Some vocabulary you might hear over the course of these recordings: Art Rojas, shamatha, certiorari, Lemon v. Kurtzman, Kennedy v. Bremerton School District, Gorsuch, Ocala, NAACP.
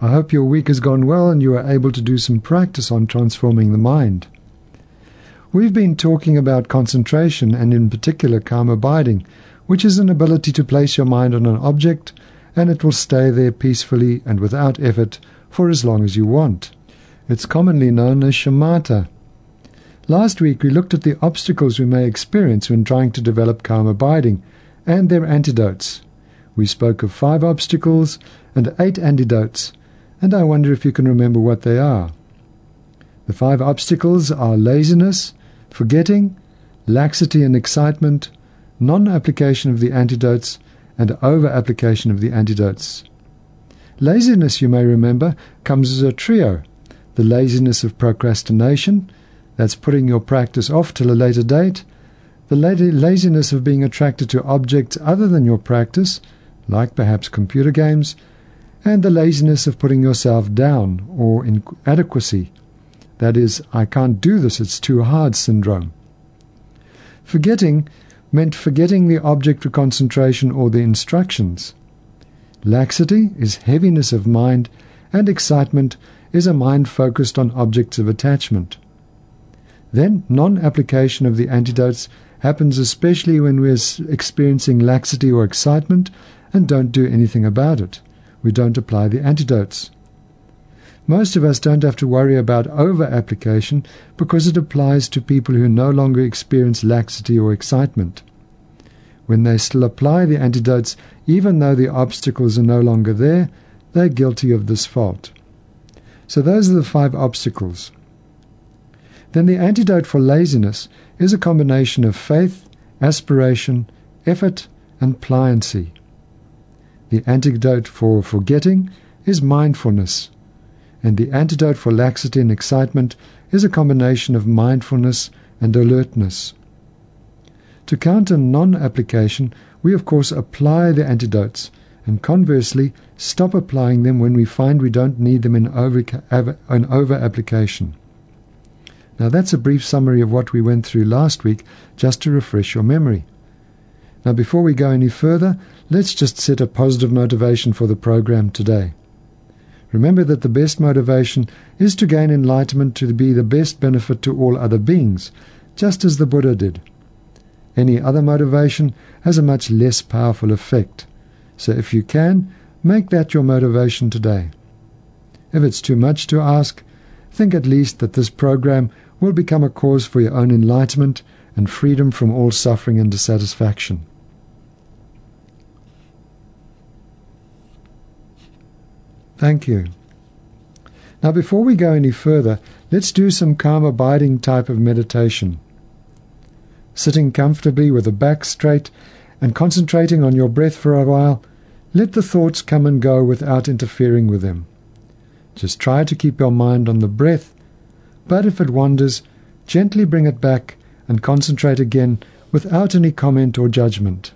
I hope your week has gone well and you are able to do some practice on transforming the mind. We've been talking about concentration and in particular calm abiding, which is an ability to place your mind on an object and it will stay there peacefully and without effort for as long as you want. It's commonly known as shamatha. Last week we looked at the obstacles we may experience when trying to develop calm abiding and their antidotes. We spoke of 5 obstacles and 8 antidotes, and I wonder if you can remember what they are. The 5 obstacles are laziness, forgetting, laxity and excitement, non-application of the antidotes, and over-application of the antidotes. Laziness, you may remember, comes as a trio. The laziness of procrastination, that's putting your practice off till a later date. The laziness of being attracted to objects other than your practice, like perhaps computer games. And the laziness of putting yourself down or inadequacy, that is, I can't do this, it's too hard syndrome. Forgetting meant forgetting the object of concentration or the instructions. Laxity is heaviness of mind, and excitement is a mind focused on objects of attachment. Then non-application of the antidotes happens especially when we're experiencing laxity or excitement and don't do anything about it. We don't apply the antidotes. Most of us don't have to worry about over-application because it applies to people who no longer experience laxity or excitement. When they still apply the antidotes, even though the obstacles are no longer there, they're guilty of this fault. So those are the 5 obstacles. Then the antidote for laziness is a combination of faith, aspiration, effort, and pliancy. The antidote for forgetting is mindfulness, and the antidote for laxity and excitement is a combination of mindfulness and alertness. To counter non-application, we of course apply the antidotes, and conversely, stop applying them when we find we don't need them in over-application. Now that's a brief summary of what we went through last week, just to refresh your memory. Now before we go any further, let's just set a positive motivation for the program today. Remember that the best motivation is to gain enlightenment to be the best benefit to all other beings, just as the Buddha did. Any other motivation has a much less powerful effect. So if you can, make that your motivation today. If it's too much to ask, think at least that this program will become a cause for your own enlightenment and freedom from all suffering and dissatisfaction. Thank you. Now before we go any further, let's do some calm abiding type of meditation. Sitting comfortably with the back straight and concentrating on your breath for a while, let the thoughts come and go without interfering with them. Just try to keep your mind on the breath, but if it wanders, gently bring it back and concentrate again without any comment or judgment.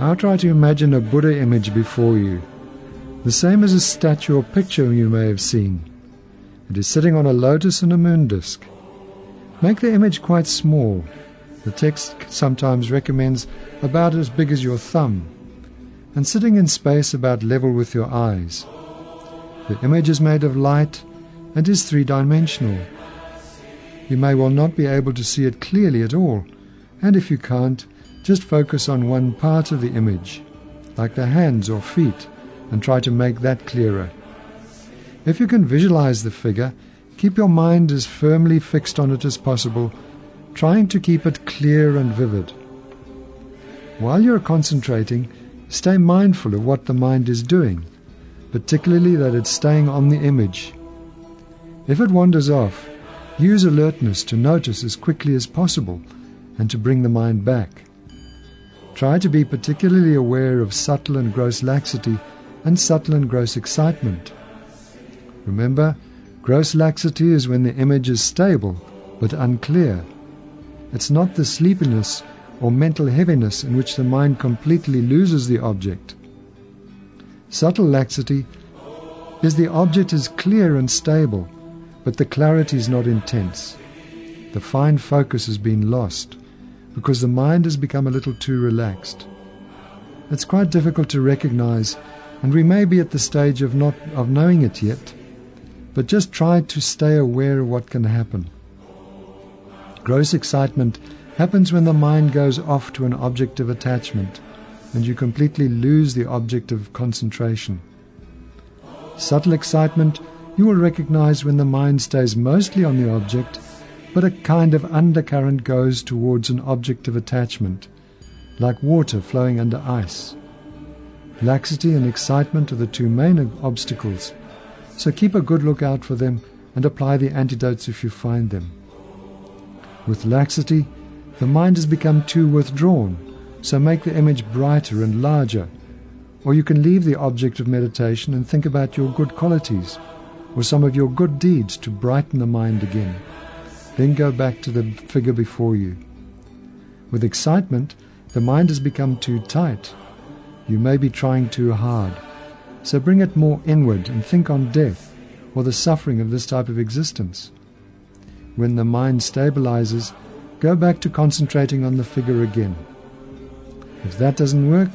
Now try to imagine a Buddha image before you, the same as a statue or picture you may have seen. It is sitting on a lotus and a moon disk. Make the image quite small. The text sometimes recommends about as big as your thumb, and sitting in space about level with your eyes. The image is made of light and is three-dimensional. You may well not be able to see it clearly at all, and if you can't, just focus on one part of the image, like the hands or feet, and try to make that clearer. If you can visualize the figure, keep your mind as firmly fixed on it as possible, trying to keep it clear and vivid. While you're concentrating, stay mindful of what the mind is doing, particularly that it's staying on the image. If it wanders off, use alertness to notice as quickly as possible and to bring the mind back. Try to be particularly aware of subtle and gross laxity and subtle and gross excitement. Remember, gross laxity is when the image is stable but unclear. It's not the sleepiness or mental heaviness in which the mind completely loses the object. Subtle laxity is the object is clear and stable, but the clarity is not intense. The fine focus has been lost because the mind has become a little too relaxed. It's quite difficult to recognize, and we may be at the stage of knowing it yet, but just try to stay aware of what can happen. Gross excitement happens when the mind goes off to an object of attachment and you completely lose the object of concentration. Subtle excitement you will recognize when the mind stays mostly on the object, but a kind of undercurrent goes towards an object of attachment, like water flowing under ice. Laxity and excitement are the two main obstacles, so keep a good lookout for them and apply the antidotes if you find them. With laxity, the mind has become too withdrawn, so make the image brighter and larger, or you can leave the object of meditation and think about your good qualities or some of your good deeds to brighten the mind again. Then go back to the figure before you. With excitement, the mind has become too tight. You may be trying too hard, so bring it more inward and think on death or the suffering of this type of existence. When the mind stabilizes, go back to concentrating on the figure again. If that doesn't work,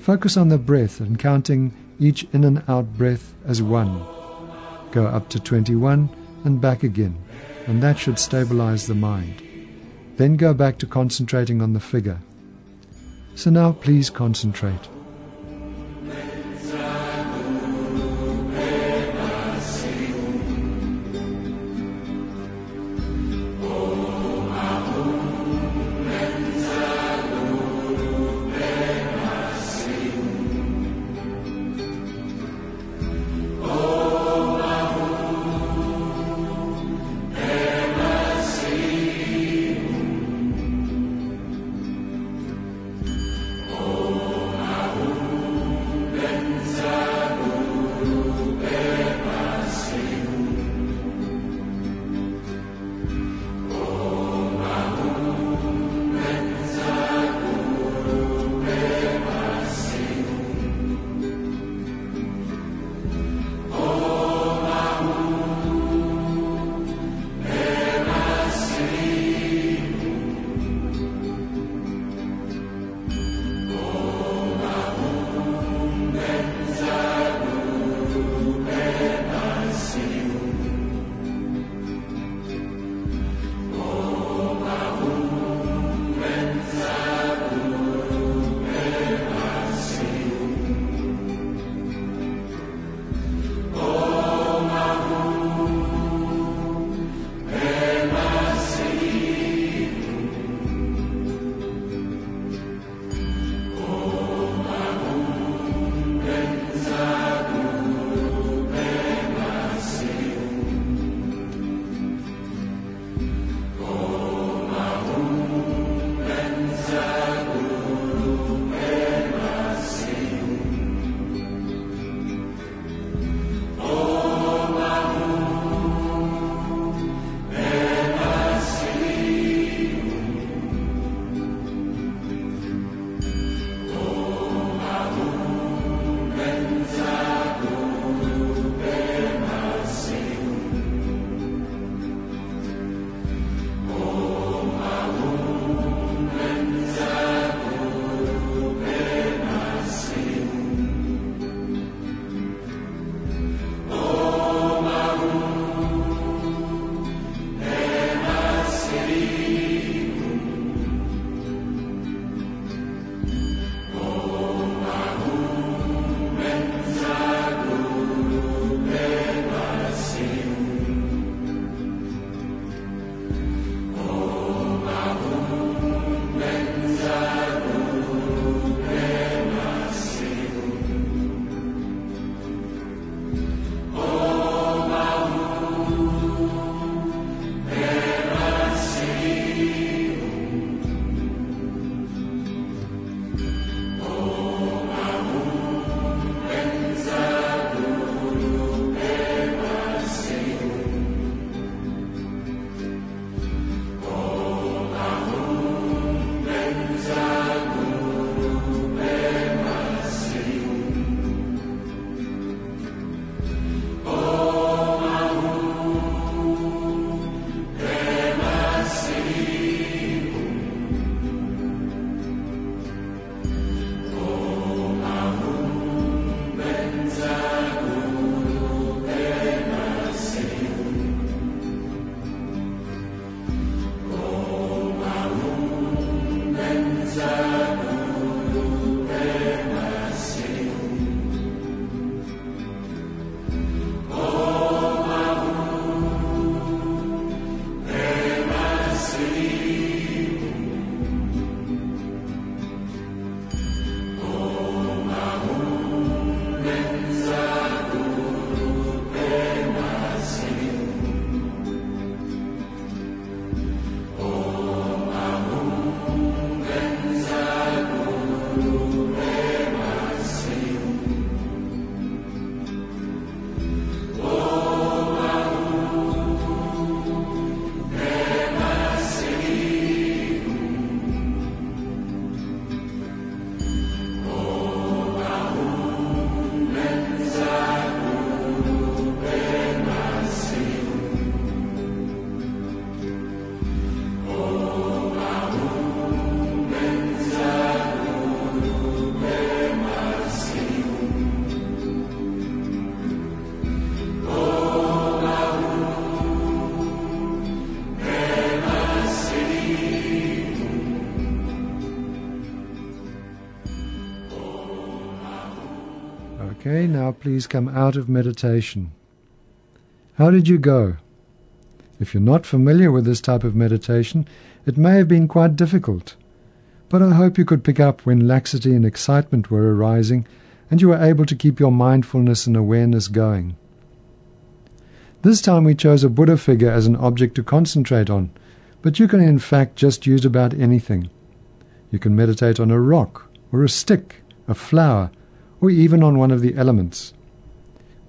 focus on the breath and counting each in and out breath as one. Go up to 21 and back again, and that should stabilize the mind. Then go back to concentrating on the figure. So now please concentrate. Okay, now please come out of meditation. How did you go? If you're not familiar with this type of meditation, it may have been quite difficult, but I hope you could pick up when laxity and excitement were arising and you were able to keep your mindfulness and awareness going. This time we chose a Buddha figure as an object to concentrate on, but you can in fact just use about anything. You can meditate on a rock, or a stick, a flower, or even on one of the elements.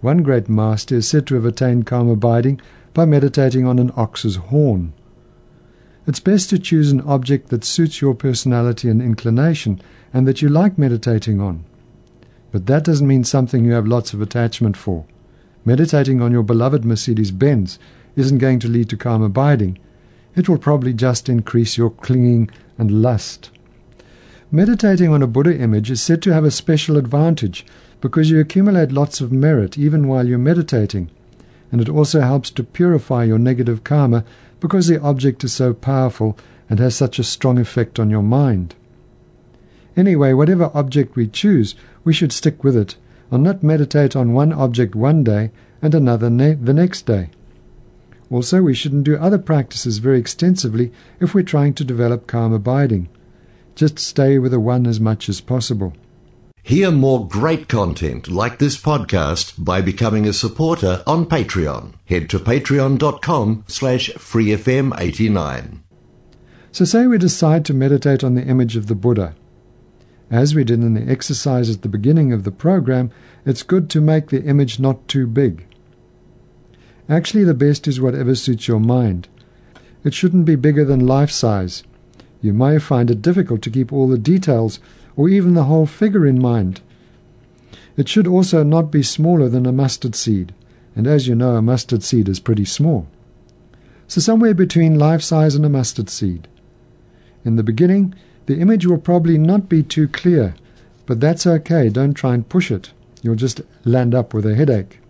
One great master is said to have attained calm abiding by meditating on an ox's horn. It's best to choose an object that suits your personality and inclination and that you like meditating on. But that doesn't mean something you have lots of attachment for. Meditating on your beloved Mercedes-Benz isn't going to lead to calm abiding. It will probably just increase your clinging and lust. Meditating on a Buddha image is said to have a special advantage because you accumulate lots of merit even while you're meditating, and it also helps to purify your negative karma because the object is so powerful and has such a strong effect on your mind. Anyway, whatever object we choose, we should stick with it and not meditate on one object one day and another the next day. Also, we shouldn't do other practices very extensively if we're trying to develop calm abiding. Just stay with the one as much as possible. Hear more great content like this podcast by becoming a supporter on Patreon. Head to patreon.com/freefm89. So say we decide to meditate on the image of the Buddha. As we did in the exercise at the beginning of the program, it's good to make the image not too big. Actually, the best is whatever suits your mind. It shouldn't be bigger than life size. You may find it difficult to keep all the details or even the whole figure in mind. It should also not be smaller than a mustard seed, and as you know, a mustard seed is pretty small. So somewhere between life size and a mustard seed. In the beginning, the image will probably not be too clear, but that's okay, don't try and push it. You'll just land up with a headache.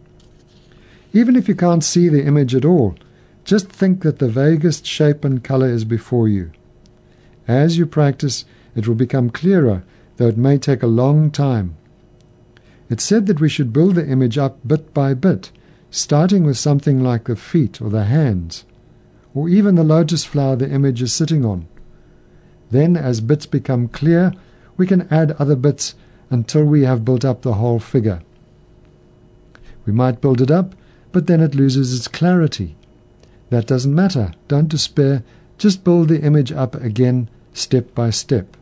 Even if you can't see the image at all, just think that the vaguest shape and color is before you. As you practice, it will become clearer, though it may take a long time. It's said that we should build the image up bit by bit, starting with something like the feet or the hands, or even the lotus flower the image is sitting on. Then, as bits become clear, we can add other bits until we have built up the whole figure. We might build it up, but then it loses its clarity. That doesn't matter. Don't despair. Just build the image up again, step by step.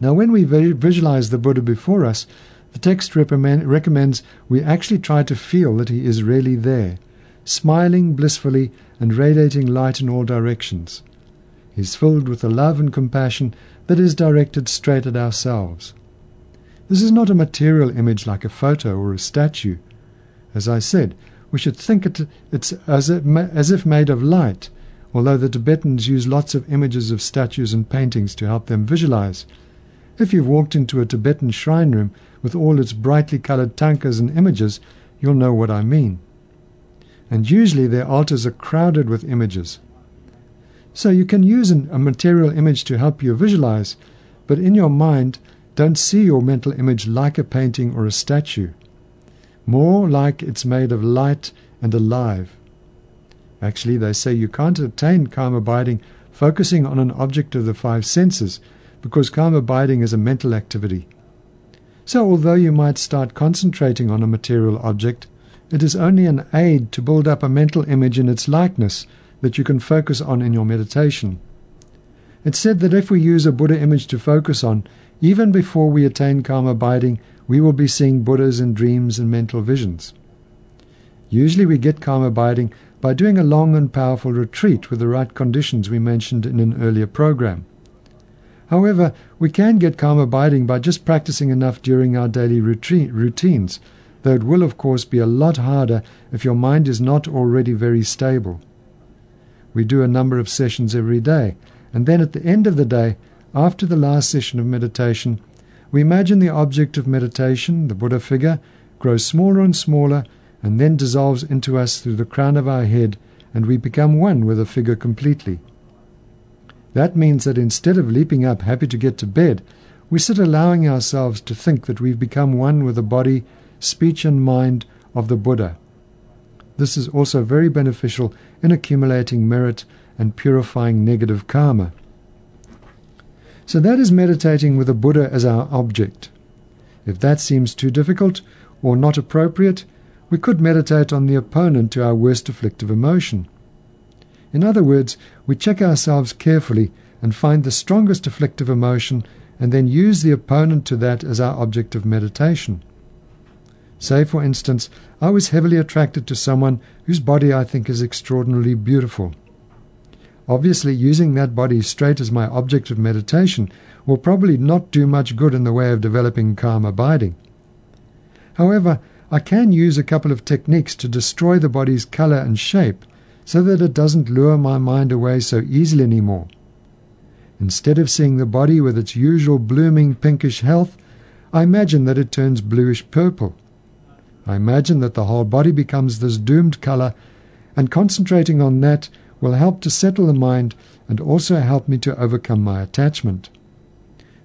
Now, when we visualize the Buddha before us, the text recommends we actually try to feel that he is really there, smiling blissfully and radiating light in all directions. He's filled with the love and compassion that is directed straight at ourselves. This is not a material image like a photo or a statue. As I said, we should think it's as if made of light, although the Tibetans use lots of images of statues and paintings to help them visualize. If you've walked into a Tibetan shrine room with all its brightly colored tankas and images, you'll know what I mean. And usually their altars are crowded with images. So you can use a material image to help you visualize, but in your mind, don't see your mental image like a painting or a statue. More like it's made of light and alive. Actually, they say you can't attain calm abiding focusing on an object of the five senses because calm abiding is a mental activity. So although you might start concentrating on a material object, it is only an aid to build up a mental image in its likeness that you can focus on in your meditation. It's said that if we use a Buddha image to focus on, even before we attain calm abiding, we will be seeing Buddhas in dreams and mental visions. Usually we get calm abiding by doing a long and powerful retreat with the right conditions we mentioned in an earlier program. However, we can get calm abiding by just practicing enough during our daily routines, though it will of course be a lot harder if your mind is not already very stable. We do a number of sessions every day, and then at the end of the day, after the last session of meditation, we imagine the object of meditation, the Buddha figure, grows smaller and smaller and then dissolves into us through the crown of our head, and we become one with the figure completely. That means that instead of leaping up happy to get to bed, We sit allowing ourselves to think that we've become one with the body, speech and mind of the Buddha. This is also very beneficial in accumulating merit and purifying negative karma. So that is meditating with the Buddha as our object. If that seems too difficult or not appropriate, we could meditate on the opponent to our worst afflictive emotion. In other words, we check ourselves carefully and find the strongest afflictive emotion and then use the opponent to that as our object of meditation. Say, for instance, I was heavily attracted to someone whose body I think is extraordinarily beautiful. Obviously, using that body straight as my object of meditation will probably not do much good in the way of developing calm abiding. However, I can use a couple of techniques to destroy the body's color and shape so that it doesn't lure my mind away so easily anymore. Instead of seeing the body with its usual blooming pinkish health, I imagine that it turns bluish-purple. I imagine that the whole body becomes this doomed color, and concentrating on that will help to settle the mind and also help me to overcome my attachment.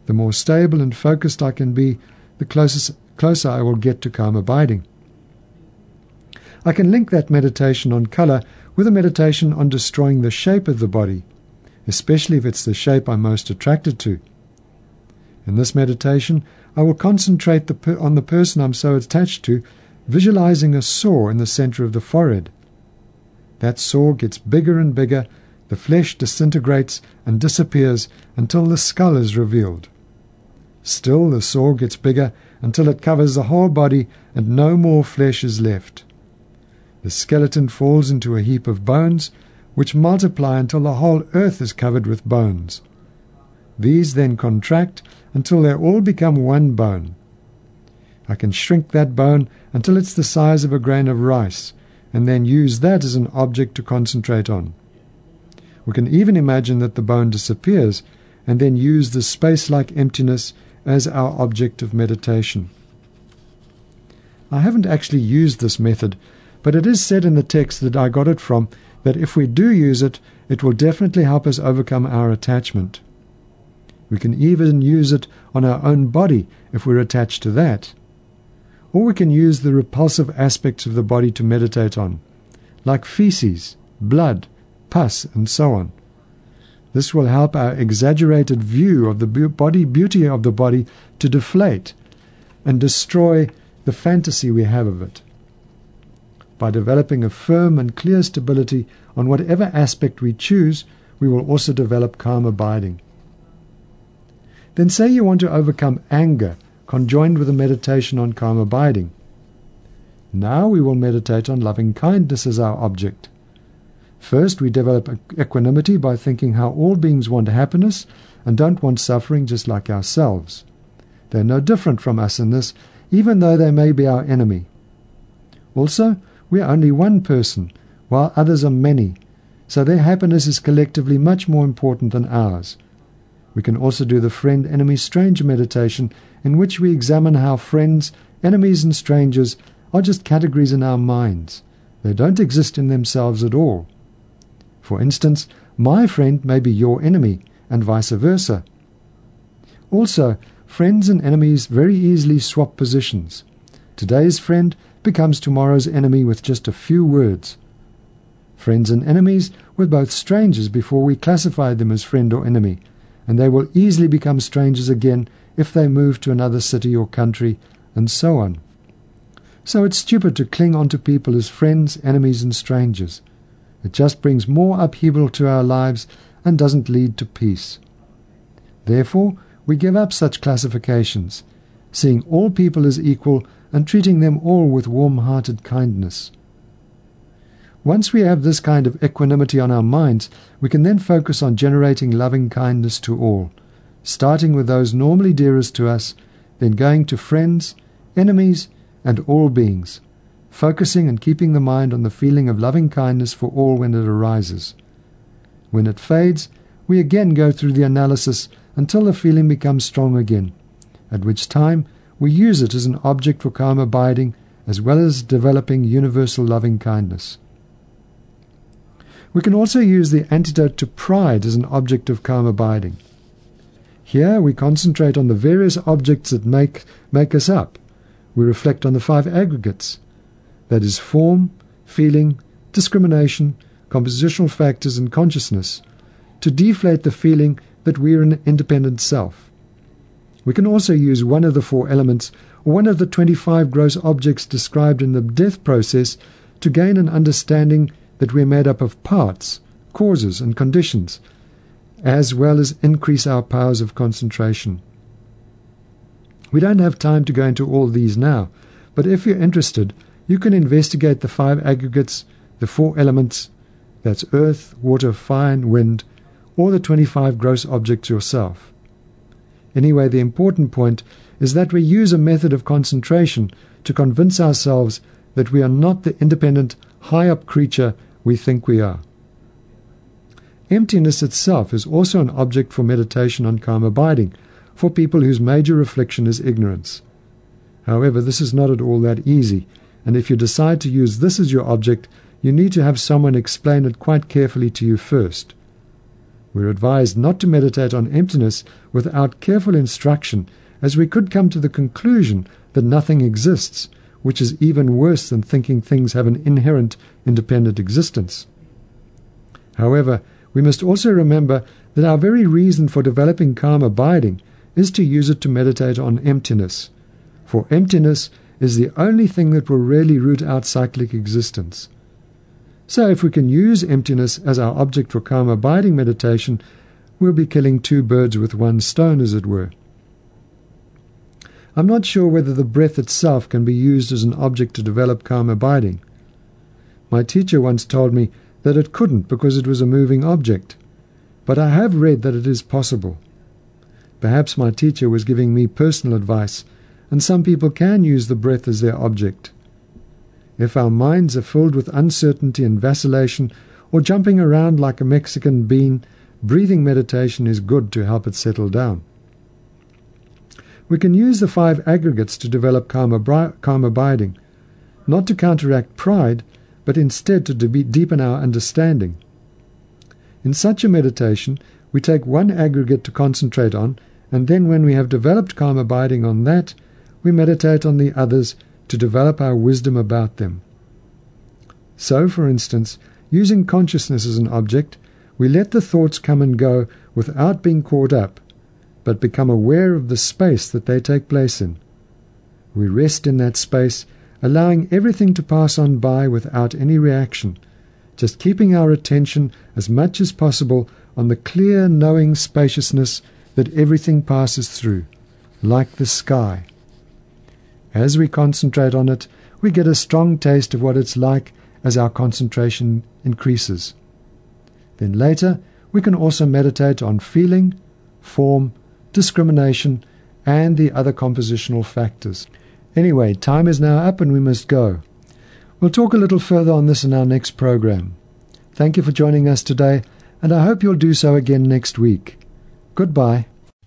The more stable and focused I can be, the closer I will get to calm abiding. I can link that meditation on color with a meditation on destroying the shape of the body, especially if it's the shape I'm most attracted to. In this meditation, I will concentrate on the person I'm so attached to, visualizing a sore in the center of the forehead. That sore gets bigger and bigger, the flesh disintegrates and disappears until the skull is revealed. Still, the sore gets bigger until it covers the whole body and no more flesh is left. The skeleton falls into a heap of bones, which multiply until the whole earth is covered with bones. These then contract until they all become one bone. I can shrink that bone until it's the size of a grain of rice, and then use that as an object to concentrate on. We can even imagine that the bone disappears, and then use the space-like emptiness as our object of meditation. I haven't actually used this method, but it is said in the text that I got it from, that if we do use it, it will definitely help us overcome our attachment. We can even use it on our own body if we're attached to that. Or we can use the repulsive aspects of the body to meditate on, like feces, blood, pus, and so on. This will help our exaggerated view of the beauty of the body to deflate and destroy the fantasy we have of it. By developing a firm and clear stability on whatever aspect we choose, we will also develop calm abiding. Then say you want to overcome anger, conjoined with a meditation on calm abiding. Now we will meditate on loving kindness as our object. First, we develop equanimity by thinking how all beings want happiness and don't want suffering just like ourselves. They're no different from us in this, even though they may be our enemy. Also, we are only one person, while others are many, so their happiness is collectively much more important than ours. We can also do the friend-enemy-stranger meditation, in which we examine how friends, enemies and strangers are just categories in our minds. They don't exist in themselves at all. For instance, my friend may be your enemy, and vice versa. Also, friends and enemies very easily swap positions. Today's friend becomes tomorrow's enemy with just a few words. Friends and enemies were both strangers before we classified them as friend or enemy, and they will easily become strangers again if they move to another city or country, and so on. So it's stupid to cling on to people as friends, enemies, and strangers. It just brings more upheaval to our lives and doesn't lead to peace. Therefore, we give up such classifications, seeing all people as equal and treating them all with warm-hearted kindness. Once we have this kind of equanimity on our minds, we can then focus on generating loving kindness to all, starting with those normally dearest to us, then going to friends, enemies, and all beings, focusing and keeping the mind on the feeling of loving kindness for all when it arises. When it fades, we again go through the analysis until the feeling becomes strong again, at which time we use it as an object for calm abiding, as well as developing universal loving kindness. We can also use the antidote to pride as an object of calm abiding. Here we concentrate on the various objects that make us up. We reflect on the five aggregates, that is form, feeling, discrimination, compositional factors and consciousness, to deflate the feeling that we are an independent self. We can also use one of the four elements or one of the 25 gross objects described in the death process to gain an understanding that we are made up of parts, causes and conditions, as well as increase our powers of concentration. We don't have time to go into all these now, but if you're interested, you can investigate the five aggregates, the four elements, that's earth, water, fire and wind, or the 25 gross objects yourself. Anyway, the important point is that we use a method of concentration to convince ourselves that we are not the independent, high-up creature we think we are. Emptiness itself is also an object for meditation on calm abiding, for people whose major affliction is ignorance. However, this is not at all that easy, and if you decide to use this as your object, you need to have someone explain it quite carefully to you first. We're advised not to meditate on emptiness without careful instruction, as we could come to the conclusion that nothing exists, which is even worse than thinking things have an inherent, independent existence. However, we must also remember that our very reason for developing calm abiding is to use it to meditate on emptiness, for emptiness is the only thing that will really root out cyclic existence. So if we can use emptiness as our object for calm abiding meditation, we'll be killing two birds with one stone, as it were. I'm not sure whether the breath itself can be used as an object to develop calm abiding. My teacher once told me that it couldn't because it was a moving object, but I have read that it is possible. Perhaps my teacher was giving me personal advice, and some people can use the breath as their object. If our minds are filled with uncertainty and vacillation, or jumping around like a Mexican bean, breathing meditation is good to help it settle down. We can use the five aggregates to develop calm abiding, not to counteract pride, but instead to deepen our understanding. In such a meditation, we take one aggregate to concentrate on, and then when we have developed calm abiding on that, we meditate on the others to develop our wisdom about them. So, for instance, using consciousness as an object, we let the thoughts come and go without being caught up, but become aware of the space that they take place in. We rest in that space, allowing everything to pass on by without any reaction, just keeping our attention as much as possible on the clear, knowing spaciousness that everything passes through, like the sky. As we concentrate on it, we get a strong taste of what it's like as our concentration increases. Then later, we can also meditate on feeling, form, discrimination, and the other compositional factors. Anyway, time is now up and we must go. We'll talk a little further on this in our next program. Thank you for joining us today, and I hope you'll do so again next week. Goodbye.